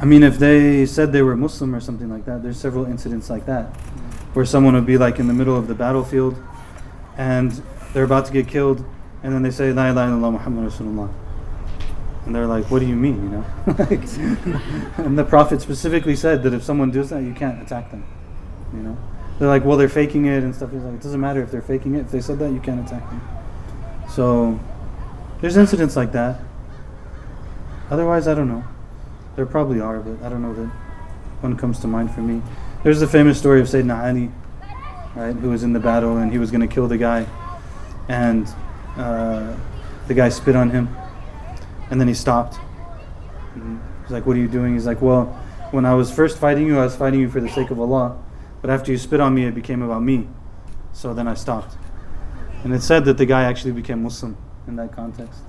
I mean, if they said they were Muslim or something like that, there's several incidents like that, where someone would be like in the middle of the battlefield and they're about to get killed, and then they say, La ilaha illallah Muhammad Rasulullah. And they're like, what do you mean, you know? like, and the Prophet specifically said that if someone does that, you can't attack them, you know? They're like, well, they're faking it and stuff. He's like, it doesn't matter if they're faking it. If they said that, you can't attack them. So there's incidents like that. Otherwise, I don't know. There probably are, but I don't know that one comes to mind for me. There's the famous story of Sayyidina Ali, right, who was in the battle, and he was going to kill the guy. And uh, the guy spit on him. And then he stopped. And he's like, what are you doing? He's like, well, when I was first fighting you, I was fighting you for the sake of Allah. But after you spit on me, it became about me. So then I stopped. And it's said that the guy actually became Muslim in that context.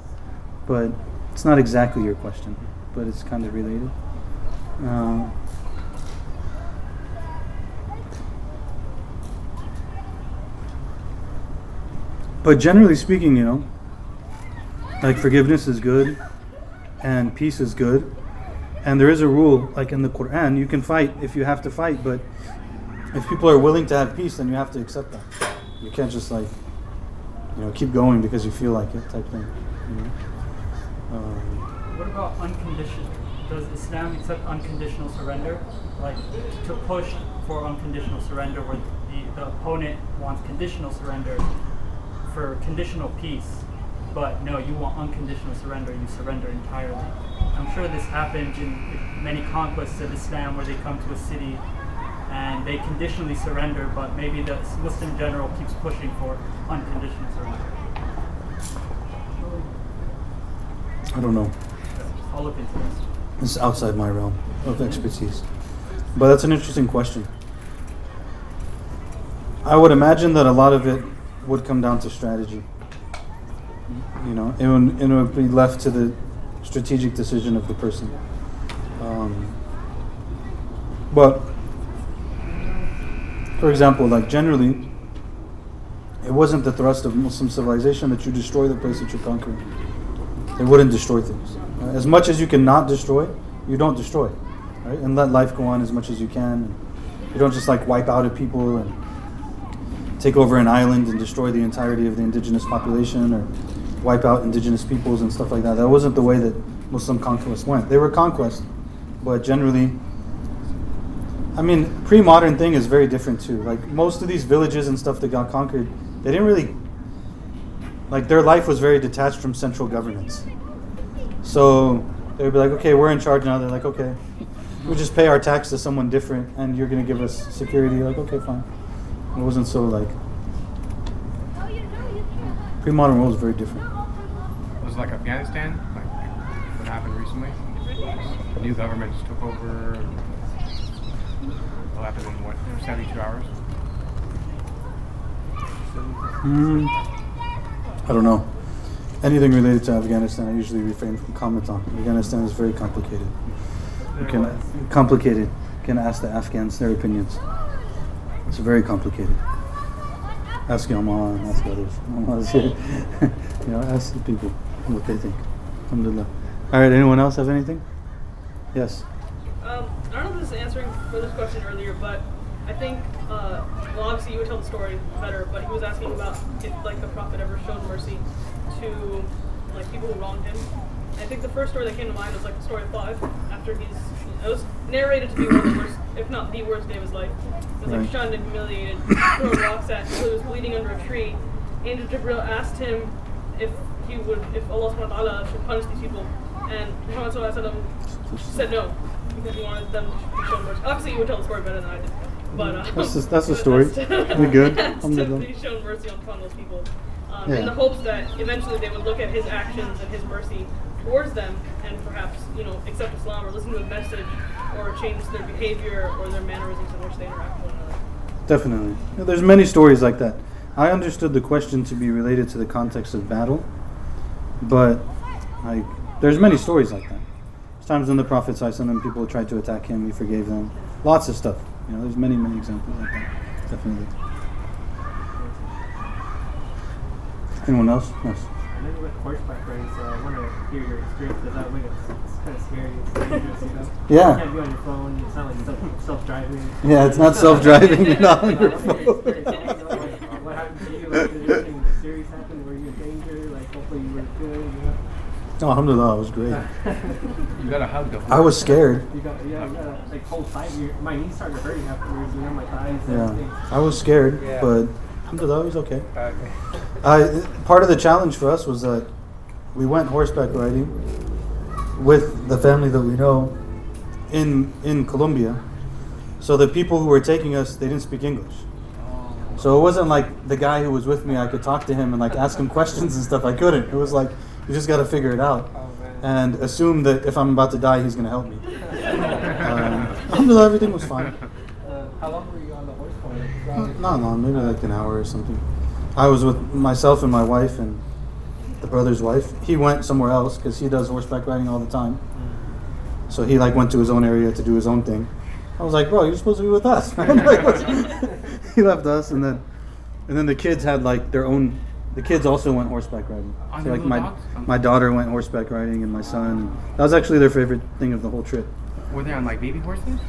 But it's not exactly your question, but it's kind of related. Uh, but generally speaking, you know, like forgiveness is good and peace is good. And there is a rule, like in the Quran, you can fight if you have to fight, but if people are willing to have peace, then you have to accept that. You can't just like, you know, keep going because you feel like it type thing. You know? um, what about unconditional? Does Islam accept unconditional surrender? Like to push for unconditional surrender where the, the opponent wants conditional surrender for conditional peace, but no, you want unconditional surrender, you surrender entirely. I'm sure this happens in many conquests of Islam where they come to a city and they conditionally surrender, but maybe the Muslim general keeps pushing for unconditional surrender. I don't know. I'll look into this. It's outside my realm of expertise. But that's an interesting question. I would imagine that a lot of it would come down to strategy. You know, it would, it would be left to the strategic decision of the person. Um, but... For example, like generally, it wasn't the thrust of Muslim civilization that you destroy the place that you're conquering. They wouldn't destroy things. As much as you cannot destroy, you don't destroy, right? And let life go on as much as you can. You don't just like wipe out a people and take over an island and destroy the entirety of the indigenous population or wipe out indigenous peoples and stuff like that. That wasn't the way that Muslim conquest went. They were conquest, but generally, I mean, pre-modern thing is very different too. Like most of these villages and stuff that got conquered, they didn't really, like their life was very detached from central governance. So they would be like, okay, we're in charge now. They're like, okay, we'll just pay our tax to someone different and you're going to give us security. Like, okay, fine. It wasn't so like, pre-modern world is very different. It was like Afghanistan, like what happened recently. New governments took over. It'll happen in what, seventy-two hours? Mm, I don't know. Anything related to Afghanistan, I usually refrain from comment on. Afghanistan is very complicated. You can, complicated. You can ask the Afghans their opinions. It's very complicated. Ask your mama and ask others. Mama's here. You know, ask the people what they think. Alhamdulillah. All right, anyone else have anything? Yes. Um, I don't know if this is answering for this question earlier, but I think, uh, well, obviously you would tell the story better, but he was asking about if, like, the Prophet ever showed mercy to, like, people who wronged him. And I think the first story that came to mind was, like, the story of Taif, after he's, it was narrated to be one of the worst, if not the worst day of his life. He was, like, shunned and humiliated, thrown rocks at, so he was bleeding under a tree. Angel Jibreel asked him if he would, if Allah subhanahu wa ta'ala should punish these people, and Muhammad sallallahu alaihi wasallam said no. Because you wanted them to show mercy. Obviously, you would tell the story better than I did. But, um, that's a, that's a story. We're good. I'm to be shown mercy upon those people. Um, yeah. In the hopes that eventually they would look at his actions and his mercy towards them and perhaps, you know, accept Islam or listen to a message or change their behavior or their mannerisms in which they interact with one another. Definitely. There's many stories like that. I understood the question to be related to the context of battle, but like there's many stories like that. There's times when the Prophet ﷺ, people tried to attack him, he forgave them. Lots of stuff. You know, there's many, many examples like that. Definitely. Anyone else? Yes. And then with horseback riding, so I want to hear your experience because that way it's kind of scary. It's dangerous, you know? Yeah. You can't be on your phone. It's not like self-driving. Yeah, it's not self-driving. You're not on your phone. What happened to you? Like, did anything serious happen? Were you in danger? Like, hopefully you were good, you know? No, alhamdulillah, it was great. You got a hug. I was scared. You got, yeah, you got like whole side. My knees started hurting afterwards, you know, my thighs. Yeah, everything. I was scared, yeah. But alhamdulillah, it was okay. Okay. Uh, part of the challenge for us was that we went horseback riding with the family that we know in in Colombia. So the people who were taking us, they didn't speak English. So it wasn't like the guy who was with me, I could talk to him and like ask him questions and stuff. I couldn't. It was like, you just got to figure it out. And assume that if I'm about to die, he's going to help me. um, alhamdulillah, everything was fine. Uh, how long were you on the horse for? Not long, maybe like an hour or something. I was with myself and my wife and the brother's wife. He went somewhere else because he does horseback riding all the time. So he like went to his own area to do his own thing. I was like, bro, you're supposed to be with us, man. Like, what's he left us, and then and then the kids had like their own. The kids also went horseback riding. So like my my daughter went horseback riding, and my son. That was actually their favorite thing of the whole trip. Were they on like baby horses?